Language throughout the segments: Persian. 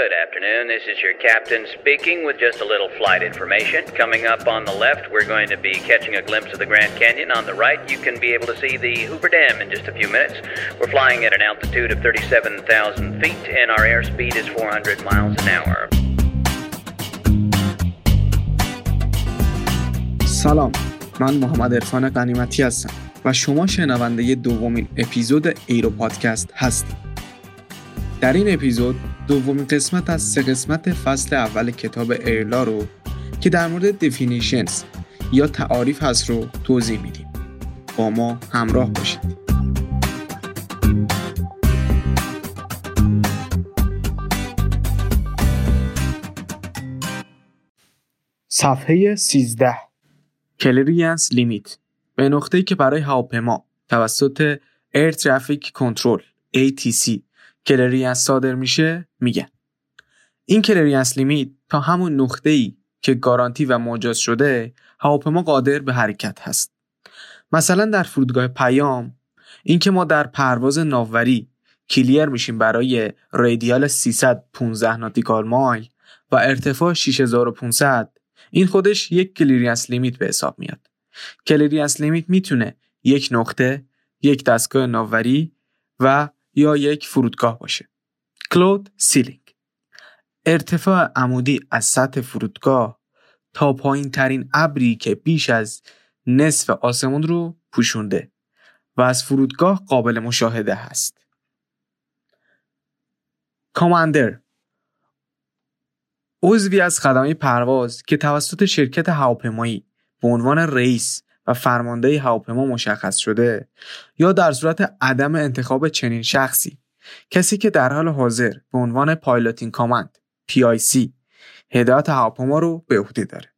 Good afternoon, this is your captain speaking with just a little flight information. Coming up on the left, we're going to be catching a glimpse of the Grand Canyon. On the right, you can be able to see the Hoover Dam in just a few minutes. We're flying at an altitude of 37,000 feet and our airspeed is 400 miles an hour. سلام، من محمد ارفان قنیمتی هستم و شما شنونده دومین اپیزود ایرو پادکست هستید. در این اپیزود دومین قسمت از سه قسمت فصل اول کتاب ایرلا رو که در مورد دفینیشنز یا تعاریف هست رو توضیح میدیم. با ما همراه باشید. صفحه 13 کلیرنس لیمیت به نقطه‌ای که برای هواپیما توسط ایر ترافیک کنترل ATC کلیرنس صادر میشه میگن. این کلیرنس لیمیت تا همون نقطه‌ای که گارانتی و مجاز شده هواپیما قادر به حرکت هست. مثلا در فرودگاه پیام این که ما در پرواز ناوری کلیر میشیم برای رادیال 315 ناتیکال مایل و ارتفاع 6500، این خودش یک کلیرنس لیمیت به حساب میاد. کلیرنس لیمیت میتونه یک نقطه، یک دستگاه ناوری و یا یک فرودگاه باشه. کلود سیلینگ ارتفاع عمودی از سطح فرودگاه تا پایین ترین ابری که بیش از نصف آسمون رو پوشونده و از فرودگاه قابل مشاهده هست. کاماندر عضوی از خدمه پرواز که توسط شرکت هواپیمایی به عنوان رئیس و فرمانده هواپیما مشخص شده یا در صورت عدم انتخاب چنین شخصی کسی که در حال حاضر به عنوان پایلوتینگ کامند PIC هدایت هواپیما رو به عهده داره.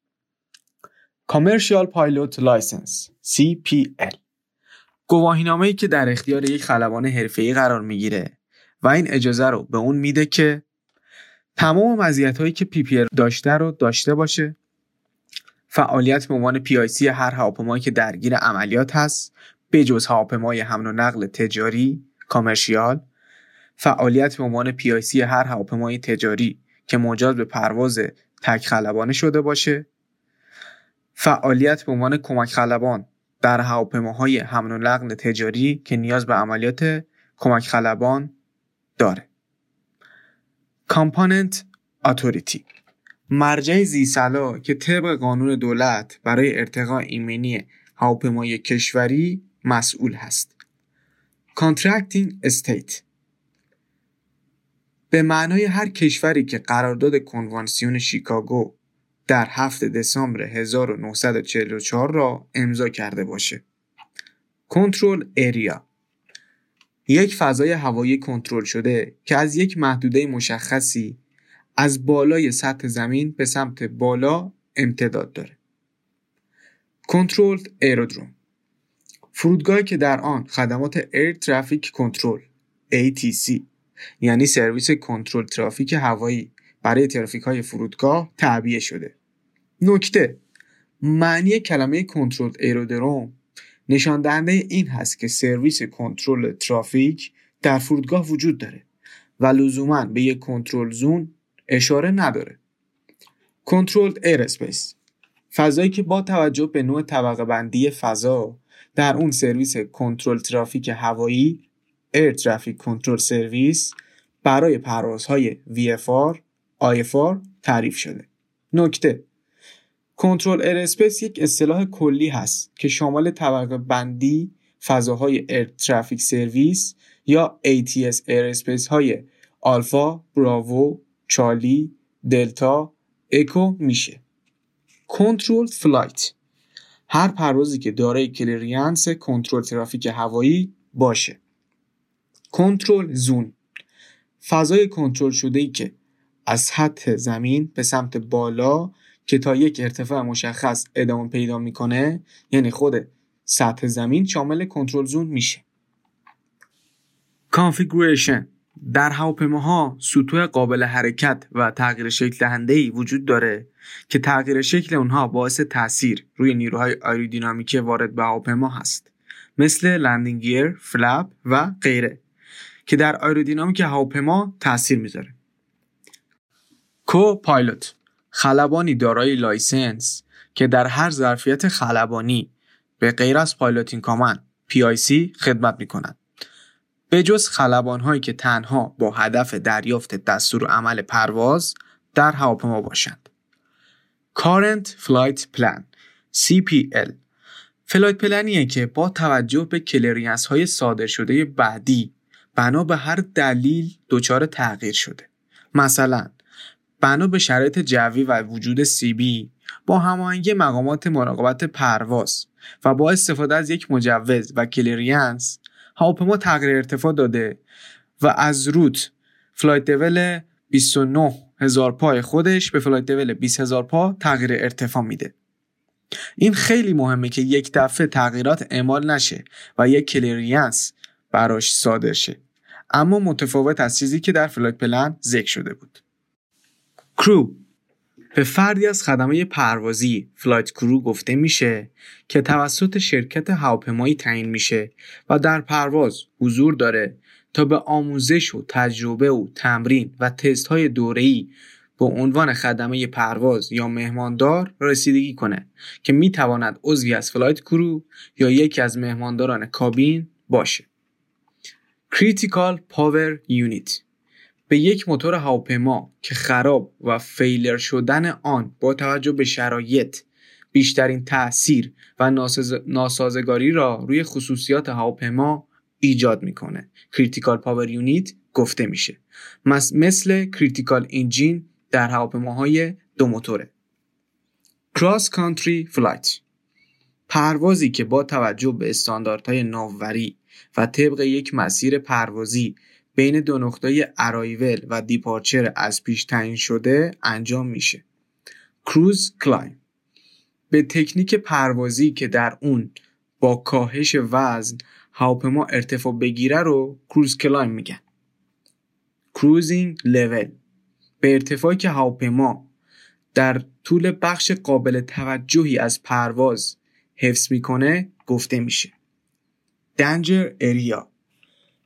کامرشیال پایلوت لایسنس CPL گواهینامه‌ای که در اختیار یک خلبان حرفه‌ای قرار میگیره و این اجازه رو به اون میده که تمام مزیت‌هایی که PPL داشته رو داشته باشه، فعالیت به عنوان PIC هر هواپیمایی که درگیر عملیات هست به جز هواپیمای حمل و نقل تجاری کامرشیال، فعالیت به عنوان PIC هر هواپیمای تجاری که مجاز به پرواز تک خلبانه شده باشه، فعالیت به عنوان کمک خلبان در هواپیماهای حمل و نقل تجاری که نیاز به عملیات کمک خلبان داره. کامپوننت اتوریتی مرجع زیرسلا که طبق قانون دولت برای ارتقاء ایمنی هواپیمای کشوری مسئول هست. کانترکتینگ استیت به معنای هر کشوری که قرارداد کنوانسیون شیکاگو در 7 دسامبر 1944 را امضا کرده باشه. کنترل ایریا یک فضای هوایی کنترل شده که از یک محدوده مشخصی از بالای سطح زمین به سمت بالا امتداد داره. کنترل ایرودروم فرودگاهی که در آن خدمات ایر ترافیک کنترل ATC یعنی سرویس کنترل ترافیک هوایی برای ترافیک‌های فرودگاه تعبیه شده. نکته معنی کلمه کنترل ایرودروم نشان دهنده این هست که سرویس کنترل ترافیک در فرودگاه وجود داره و لزوماً به یک کنترل زون اشاره نداره. کنترل ایر اسپیس فضایی که با توجه به نوع طبقه بندی فضا در اون سرویس کنترل ترافیک هوایی ایر ترافیک کنترل سرویس برای پروازهای VFR IFR تعریف شده. نکته کنترل ایر اسپیس یک اصطلاح کلی هست که شامل طبقه بندی فضاهای ایر ترافیک سرویس یا ATS ایر اسپیس های آلفا، براوو، چارلی، دلتا، اکو میشه. کنترل فلایت هر پروازی که دارای کلیرنس کنترل ترافیک هوایی باشه. کنترل زون فضای کنترل شده‌ای که از سطح زمین به سمت بالا که تا یک ارتفاع مشخص ادامه پیدا میکنه یعنی خود سطح زمین شامل کنترل زون میشه. کانفیگوریشن در هواپیماها سطوح قابل حرکت و تغییر شکل دهنده‌ای وجود داره که تغییر شکل اونها باعث تأثیر روی نیروهای آیرودینامیکی وارد به هواپیما هست، مثل لندینگ گیر، فلپ و غیره که در آیرودینامیک هواپیما تأثیر میذاره. کو پایلوت خلبانی دارای لایسنس که در هر ظرفیت خلبانی به غیر از پایلوتینگ کامان (PIC) خدمت می‌کنند. به جز خلبان‌هایی که تنها با هدف دریافت دستور عمل پرواز در هواپیما باشند. Current Flight Plan (CPL) فلایت پلنیه که با توجه به کلرینس‌های صادر شده بعدی بنا به هر دلیل دچار تغییر شده. مثلا بنا به شرایط جوی و وجود سیبی با هماهنگی مقامات مراقبت پرواز و با استفاده از یک مجوز و کلرینس هواپیما تغییر ارتفاع داده و از روت فلایت لول 29000 پای خودش به فلایت لول 20000 پا تغییر ارتفاع میده. این خیلی مهمه که یک دفعه تغییرات اعمال نشه و یک کلرینس براش صادر شه، اما متفاوت از چیزی که در فلایت پلن ذکر شده بود. کرو به فردی از خدمه پروازی فلایت کرو گفته میشه که توسط شرکت هواپیمایی تعیین میشه و در پرواز حضور داره تا به آموزش و تجربه و تمرین و تست‌های دوره‌ای به عنوان خدمه پرواز یا مهماندار رسیدگی کنه که میتواند عضوی از فلایت کرو یا یکی از مهمانداران کابین باشه. Critical Power Unit به یک موتور هواپیما که خراب و فیلر شدن آن با توجه به شرایط بیشترین تأثیر و ناسازگاری را روی خصوصیات هواپیما ایجاد میکنه Critical Power Unit گفته میشه، مثل Critical Engine در هواپیماهای دو موتوره. Cross Country Flight پروازی که با توجه به استانداردهای ناوبری و طبق یک مسیر پروازی بین دو نقطه ارایول و دیپارچر از پیش تعیین شده انجام میشه. کروز کلایم به تکنیک پروازی که در اون با کاهش وزن هواپیما ارتفاع بگیره رو کروز کلایم میگن. کروزینگ لول به ارتفاعی که هواپیما در طول بخش قابل توجهی از پرواز حفظ میکنه گفته میشه. دنجر اریا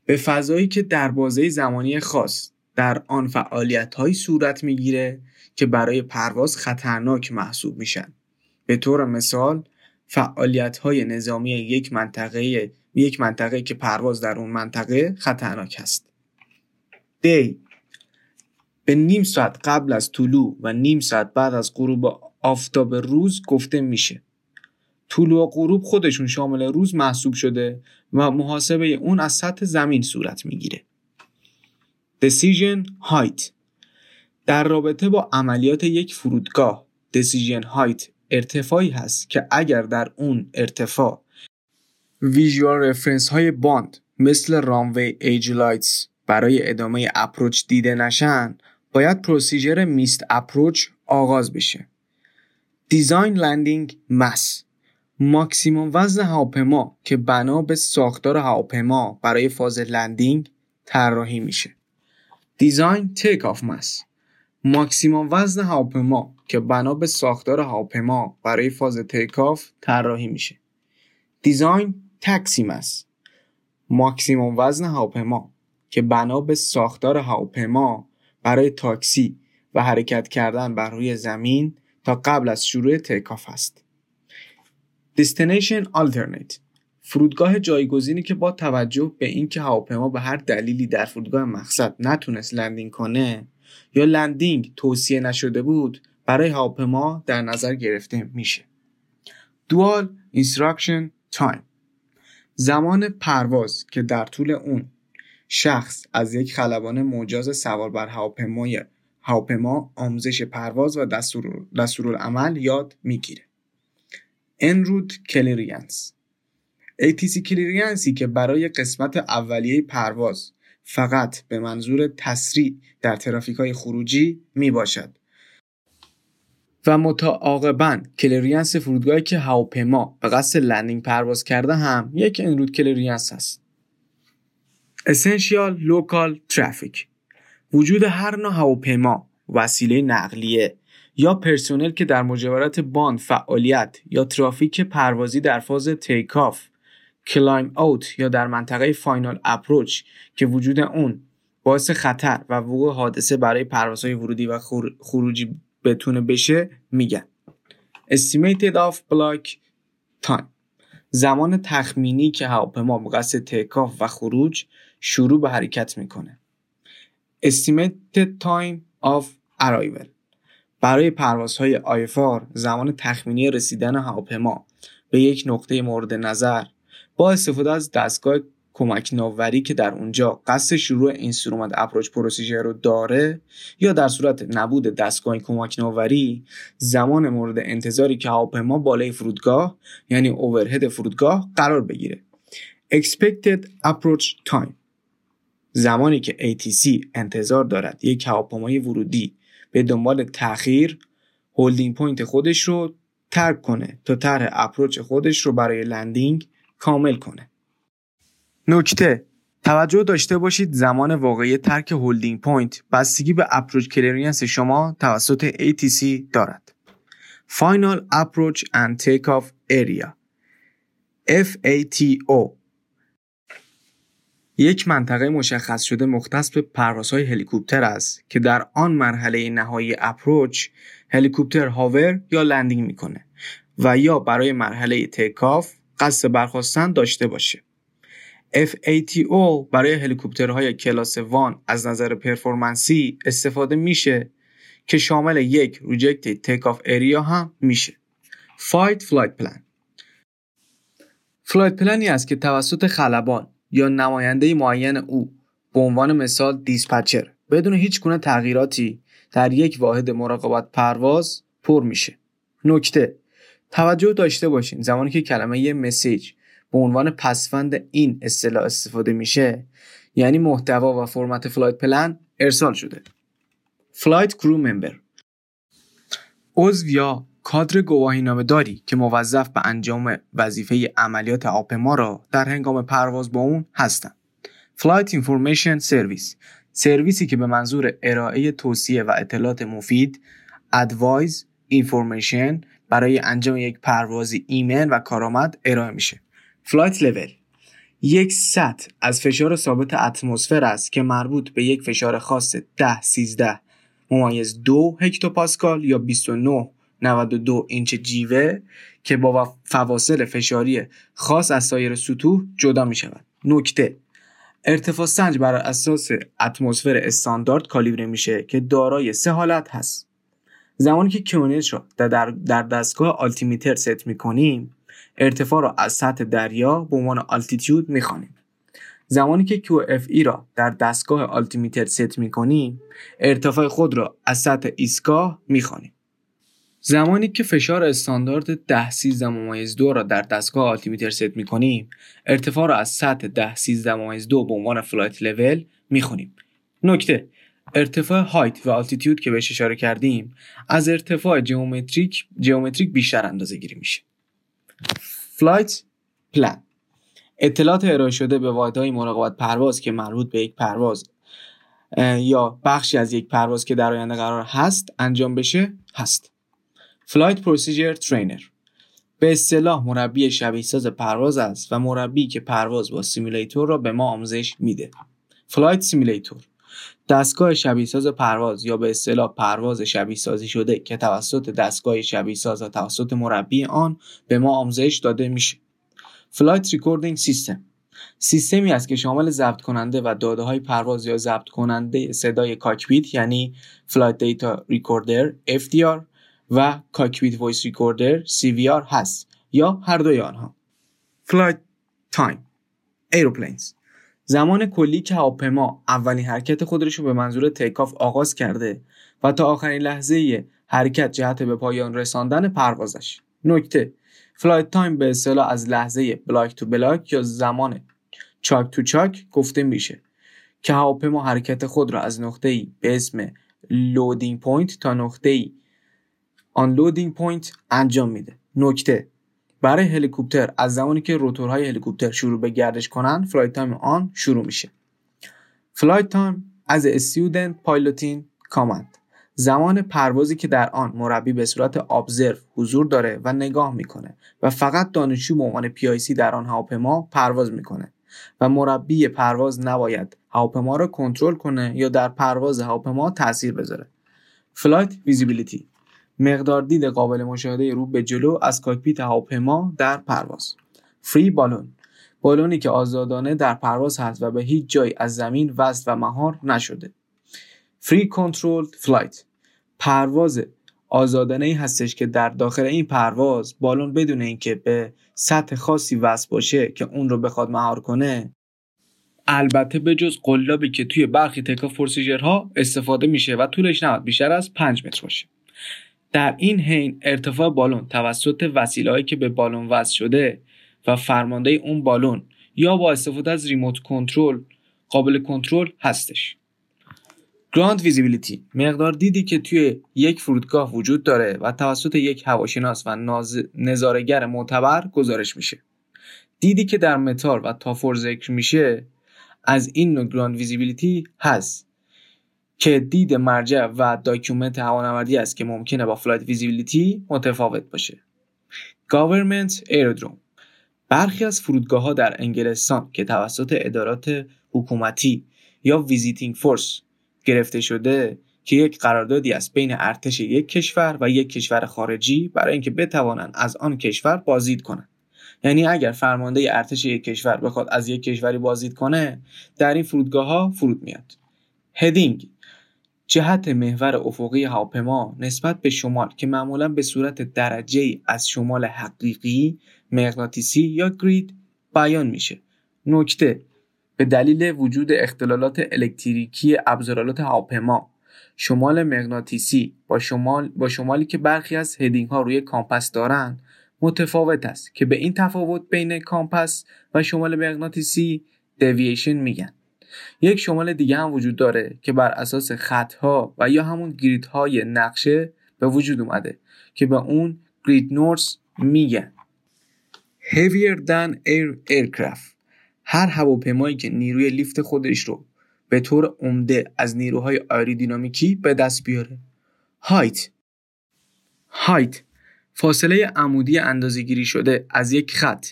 به فضایی که در بازه زمانی خاص در آن فعالیت‌هایی صورت می‌گیره که برای پرواز خطرناک محسوب میشن. به طور مثال فعالیت‌های نظامی یک منطقه که پرواز در اون منطقه خطرناک است. دی به نیم ساعت قبل از طلوع و نیم ساعت بعد از غروب آفتاب روز گفته میشه. طلوع و غروب خودشون شامل روز محسوب شده و محاسبه اون از سطح زمین صورت میگیره. Decision Height در رابطه با عملیات یک فرودگاه Decision Height ارتفاعی هست که اگر در اون ارتفاع ویژوال رفرنس های باند مثل رانوی ایج لایتس برای ادامه اپروچ دیده نشن باید پروسیجر میست اپروچ آغاز بشه. Design Landing Mass ماکسیموم وزن هواپیما که بنا به ساختار هواپیما برای فاز لندینگ طراحی میشه. دیزاین تیک آف ماس ماکسیموم وزن هواپیما که بنا به ساختار هواپیما برای فاز تیک آف طراحی میشه. دیزاین تاکسی ماس ماکسیموم وزن هواپیما که بنا به ساختار هواپیما برای تاکسی و حرکت کردن بر روی زمین تا قبل از شروع تیک آف است. Destination Alternate فرودگاه جایگزینی که با توجه به اینکه هواپیما به هر دلیلی در فرودگاه مقصد نتونست لندینگ کنه یا لندینگ توصیه نشده بود برای هواپیما در نظر گرفته میشه. Dual Instruction Time زمان پرواز که در طول اون شخص از یک خلبان مجاز سوار بر هواپیما آموزش پرواز و دستورالعمل یاد میگیره. انرود کلیرینس ATC کلیرینسی که برای قسمت اولیه پرواز فقط به منظور تسریع در ترافیک‌های خروجی می باشد و متعاقباً کلیرینس فرودگاهی که هواپیما به قصد لندینگ پرواز کرده هم یک انرود کلیرینس است. اسنشیال لوکال ترافیک وجود هر نوع هواپیما، وسیله نقلیه یا پرسنل که در مجاورت باند فعالیت یا ترافیک پروازی در فاز تیک آف، کلایم اوت یا در منطقه فاینال اپروچ که وجود اون باعث خطر و وقوع حادثه برای پروازهای ورودی و خروجی بتونه بشه میگن. Estimated of block time، زمان تخمینی که هواپیما به قصد تکاف و خروج شروع به حرکت میکنه. Estimated time of arrival، برای پروازهای IFR زمان تخمینی رسیدن هواپیما به یک نقطه مورد نظر با استفاده از دستگاه کمک ناوری که در اونجا قصد شروع اینسترومنت اپروچ پروسیجر رو داره، یا در صورت نبود دستگاه کمک ناوری زمان مورد انتظاری که هواپیما بالای فرودگاه یعنی اوورهد فرودگاه قرار بگیره. Expected approach time، زمانی که ATC انتظار دارد یک هواپیمای ورودی به دنبال تأخیر هولدینگ پوینت خودش رو ترک کنه تا طرح اپروچ خودش رو برای لندینگ کامل کنه. نکته: توجه داشته باشید زمان واقعی ترک هولدینگ پوینت بستگی به اپروچ کلیرنس شما توسط ATC دارد. Final Approach and Takeoff Area FATO، یک منطقه مشخص شده مختص به پروازهای هلیکوپتر است که در آن مرحله نهایی اپروچ هلیکوپتر هاور یا لندینگ میکنه و یا برای مرحله تیکاف قصد برخاستن داشته باشه. FATO برای هلیکوپترهای کلاس 1 از نظر پرفورمنسی استفاده میشه که شامل یک Rejected Takeoff Area هم میشه. Flight Plan، فلایت پلانی است که توسط خلبان یا نماینده معین او به عنوان مثال دیسپچر بدون هیچ گونه تغییراتی در یک واحد مراقبت پرواز پر میشه. نکته: توجه داشته باشین زمانی که کلمه یه مسیج به عنوان پسوند این اصطلاح استفاده میشه یعنی محتوا و فرمت فلایت پلن ارسال شده. فلایت کرو ممبر، عضو یا کادر گواهینامه داری که موظف به انجام وظیفه عملیات هواپیما را در هنگام پرواز با اون هستند. فلایت اینفورمیشن سرویس، سرویسی که به منظور ارائه توصیه و اطلاعات مفید، ادوایز، اینفورمیشن برای انجام یک پرواز ایمن و کارآمد ارائه میشه. فلایت لول، یک سطح از فشار ثابت اتمسفر است که مربوط به یک فشار خاص 10-13.2 هکتوپاسکال یا 29.92 اینچ جیوه که با فواصل فشاری خاص از سایر سطوح جدا می شود. نکته: ارتفاع سنج بر اساس اتمسفر استاندارد کالیبره میشه که دارای 3 حالت هست. زمانی که کیونج را در دستگاه آلتیمیتر ست می کنیم ارتفاع را از سطح دریا به عنوان آلتیتیود می خوانیم. زمانی که QFE را در دستگاه آلتیمیتر ست می کنیم ارتفاع خود را از سطح ایستگاه می خوانیم. زمانی که فشار استاندارد 10-13.2 را در دستگاه آلتیمیتر ست می کنیم ارتفاع را از سطح 10-13.2 به عنوان فلایت لول می خونیم. نکته: ارتفاع هایت و آلتیتیود که بهش اشاره کردیم از ارتفاع جیومتریک بیشتر اندازه گیری میشه. فلایت پلان، اطلاعات ارائه شده به واحدهای مراقبت پرواز که مربوط به یک پرواز یا بخشی از یک پرواز که در آینده قرار هست انجام بشه هست. فلایت پروسیجر ترینر، به اصطلاح مربی شبیه ساز پرواز است و مربی که پرواز با سیمولیتور را به ما آموزش میده. فلایت سیمولیتور، دستگاه شبیه ساز پرواز یا به اصطلاح پرواز شبیه سازی شده که توسط دستگاه شبیه ساز و توسط مربی آن به ما آموزش داده میشه. فلایت ریکوردینگ سیستم، سیستمی است که شامل ضبط کننده و داده های پرواز یا ضبط کننده صدای کاکپیت یعنی فلایت دیتا ریکوردر FDR و کاکپیت وایس ریکوردر CVR هست یا هر دوی آنها. فلایت تایم ایروپلینز، زمان کلی که هواپیما اولین حرکت خودش رو به منظور تیکاف آغاز کرده و تا آخرین لحظه حرکت جهت به پایان رساندن پروازش. نکته: فلایت تایم به اصطلاح از لحظه بلاک تو بلاک یا زمان چاک تو چاک گفته میشه که هواپیما حرکت خود را از نقطه‌ای به اسم لودینگ پوینت تا نقطه‌ای آن لودینگ پوینت انجام میده. نکته: برای هلیکوپتر از زمانی که روتورهای هلیکوپتر شروع به گردش کنن فلایت تایم آن شروع میشه. فلایت تایم از استودنت پایلوتینگ کامند، زمان پروازی که در آن مربی به صورت ابزرو حضور داره و نگاه میکنه و فقط دانشجو به عنوان PIC در آن هواپیما پرواز میکنه و مربی پرواز نباید هواپیما رو کنترل کنه یا در پرواز هواپیما تاثیر بذاره. فلایت ویزیبیلیتی، مقدار دید قابل مشاهده رو به جلو از کاکپیت هواپیما در پرواز. فری بالون، بالونی که آزادانه در پرواز هست و به هیچ جای از زمین وصل و مهار نشده. فری کنترل فلایت، پرواز آزادانه ای هستش که در داخل این پرواز بالون بدون اینکه به سطح خاصی وصل باشه که اون رو بخواد مهار کنه، البته به جز قلابی که توی برخی تکا فورسیجرها استفاده میشه و طولش نباید بیشتر از 5 متر باشه. در این حین ارتفاع بالون توسط وسیله‌ای که به بالون وصل شده و فرمانده اون بالون یا با استفاده از ریموت کنترل قابل کنترل هستش. گراند ویزیبیلیتی، مقدار دیدی که توی یک فرودگاه وجود داره و توسط یک هواشناس و نظاره‌گر معتبر گزارش میشه. دیدی که در متار و تافور ذکر میشه از این نوع گراند ویزیبیلیتی هست که دید مرجع و داکیومنت هوانوردی است که ممکنه با فلایت ویزیبیلیتی متفاوت باشه. گاورمنت ایرودروم، برخی از فرودگاه‌ها در انگلستان که توسط ادارات حکومتی یا ویزیتینگ فورس گرفته شده که یک قراردادی است بین ارتش یک کشور و یک کشور خارجی برای اینکه بتوانند از آن کشور بازدید کنند. یعنی اگر فرمانده ارتش یک کشور بخواد از یک کشوری بازدید کنه، در این فرودگاه‌ها فرود میاد. هدینگ، جهت محور افقی هواپیما نسبت به شمال که معمولاً به صورت درجه‌ای از شمال حقیقی، مغناطیسی یا گرید بیان میشه. نکته، به دلیل وجود اختلالات الکتریکی ابزارالات هواپیما، شمال مغناطیسی با شمالی که برخی از هدینگ ها روی کامپاس دارن متفاوت است که به این تفاوت بین کامپاس و شمال مغناطیسی دیوییشن میگن. یک شمال دیگه هم وجود داره که بر اساس خط ها و یا همون گرید های نقشه به وجود اومده که به اون گرید نورس میگن. heavier than air aircraft، هر هواپیمایی که نیروی لیفت خودش رو به طور عمده از نیروهای آیرودینامیکی به دست بیاره. هایت، فاصله عمودی اندازه‌گیری شده از یک خط،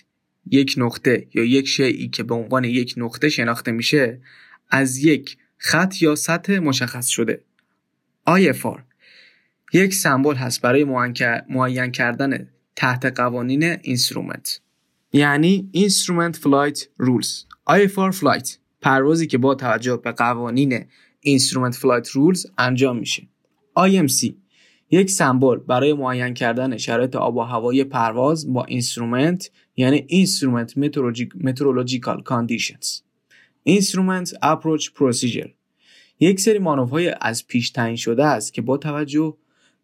یک نقطه یا یک شیئی که به عنوان یک نقطه شناخته میشه از یک خط یا سطح مشخص شده. IFR، یک سمبل هست برای معین کردن تحت قوانین اینسترومنت، یعنی Instrument Flight Rules. IFR Flight، پروازی که با توجه به قوانین Instrument Flight Rules انجام میشه. IMC، یک سمبل برای معین کردن شرایط آب و هوایی پرواز با Instrument، یعنی Instrument Meteorological Conditions. Instrument Approach Procedure، یک سری مانورهای از پیش تعیین شده است که با توجه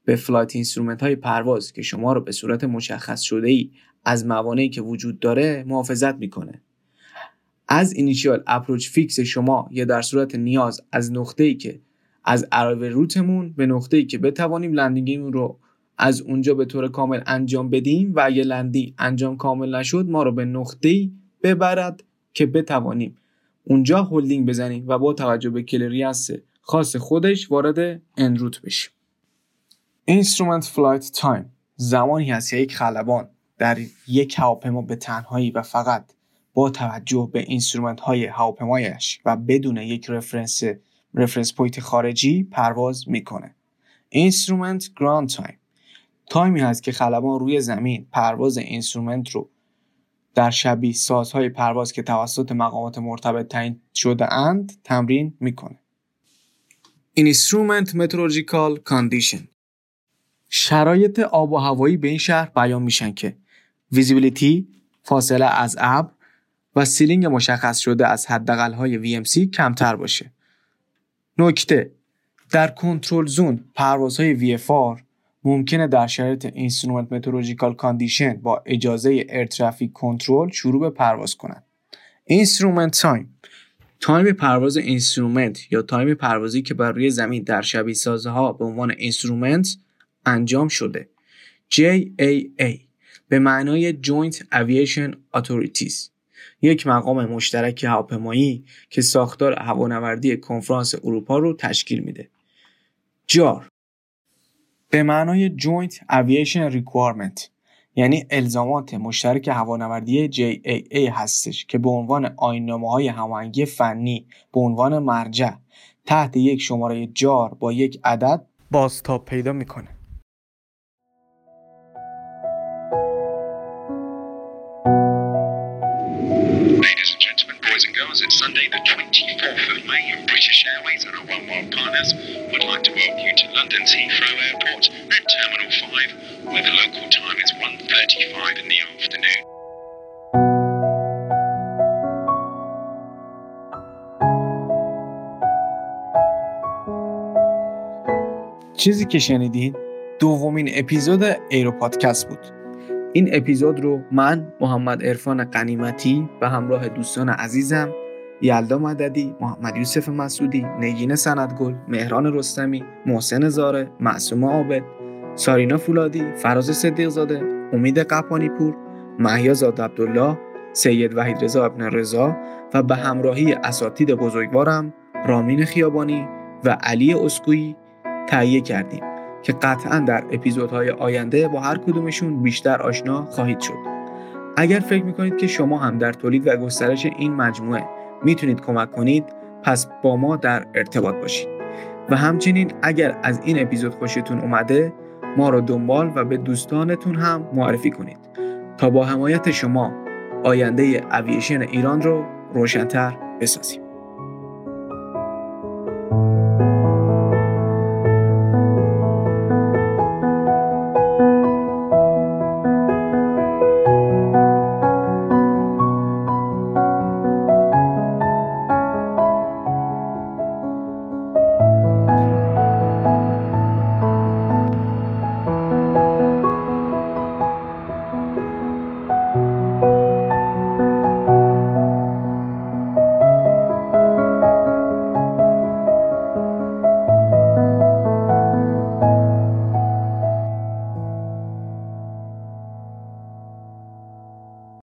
به فلایت اینسترومنت های پرواز که شما رو به صورت مشخص شده ای از موانعی که وجود داره محافظت میکنه. از اینیشیال اپروچ فیکس شما یا در صورت نیاز از نقطه‌ای که از ارایو روتمون به نقطه‌ای که بتوانیم لندینگمون رو از اونجا به طور کامل انجام بدیم و اگه لندینگ انجام کامل نشد ما رو به نقطه‌ای ببرد که بتوانیم اونجا هولدینگ بزنیم و با توجه به کلیرنس خاص خودش وارد ان روت بشیم. Instrument Flight Time، زمانی هست که یک خلبان در یک هواپیما به تنهایی و فقط با توجه به اینسترومنت های هواپیمایش و بدون یک رفرنس پوینت خارجی پرواز میکنه. Instrument Ground Time، تایمی هست که خلبان روی زمین پرواز اینسترومنت رو در شبیه سازهای پرواز که توسط مقامات مرتبط تعیین شده اند تمرین میکنه. Instrument Meteorological Condition، شرایط آب و هوایی به این شهر بیان میشن که ویزیبیلیتی، فاصله از ابر و سیلینگ مشخص شده از حداقل های VMC کمتر باشه. نکته، در کنترل زون پروازهای VFR ممکنه در شرایط اینسترومنت مترولوژیکال کاندیشن با اجازه ایر ترافیک کنترل شروع به پرواز کنند. اینسترومنت تایم، تایم پرواز اینسترومنت یا تایم پروازی که بر روی زمین در شبیه سازها به عنوان اینسترومنت انجام شده. JAA به معنای Joint Aviation Authorities، یک مقام مشترک هواپیمایی که ساختار هوانوردی کنفرانس اروپا رو تشکیل میده. JAR به معنای Joint Aviation Requirement، یعنی الزامات مشترک هوانوردی JAA هستش که به عنوان آیین‌نامه‌های هماهنگی فنی به عنوان مرجع تحت یک شماره جار با یک عدد بازتاب پیدا میکنه. Ladies and gentlemen, boys and girls, it's Sunday the 24th of May and British Airways and our oneworld partners would like to welcome you to London's Heathrow Airport at Terminal 5 where the local time is 1:35 in the afternoon. چیزی که شنیدین دومین اپیزود ایرو پادکست بود. این اپیزود رو من محمد ارفان قنیمتی به همراه دوستان عزیزم یلدا مددی، محمد یوسف مسودی، نگین سندگل، مهران رستمی، محسن زاره، معصومه عابد، سارینا فولادی، فراز صدیق زاده، امید قاپانی پور، مهیا زاده عبدالله، سید وحید رضا ابن رضا و به همراهی اساتید بزرگوارم رامین خیابانی و علی اسکوئی تهیه کردیم که قطعاً در اپیزودهای آینده با هر کدومشون بیشتر آشنا خواهید شد. اگر فکر میکنید که شما هم در تولید و گسترش این مجموعه میتونید کمک کنید، پس با ما در ارتباط باشید. و همچنین اگر از این اپیزود خوشتون اومده، ما رو دنبال و به دوستانتون هم معرفی کنید تا با حمایت شما آینده اوییشن ایران رو روشن‌تر بسازیم.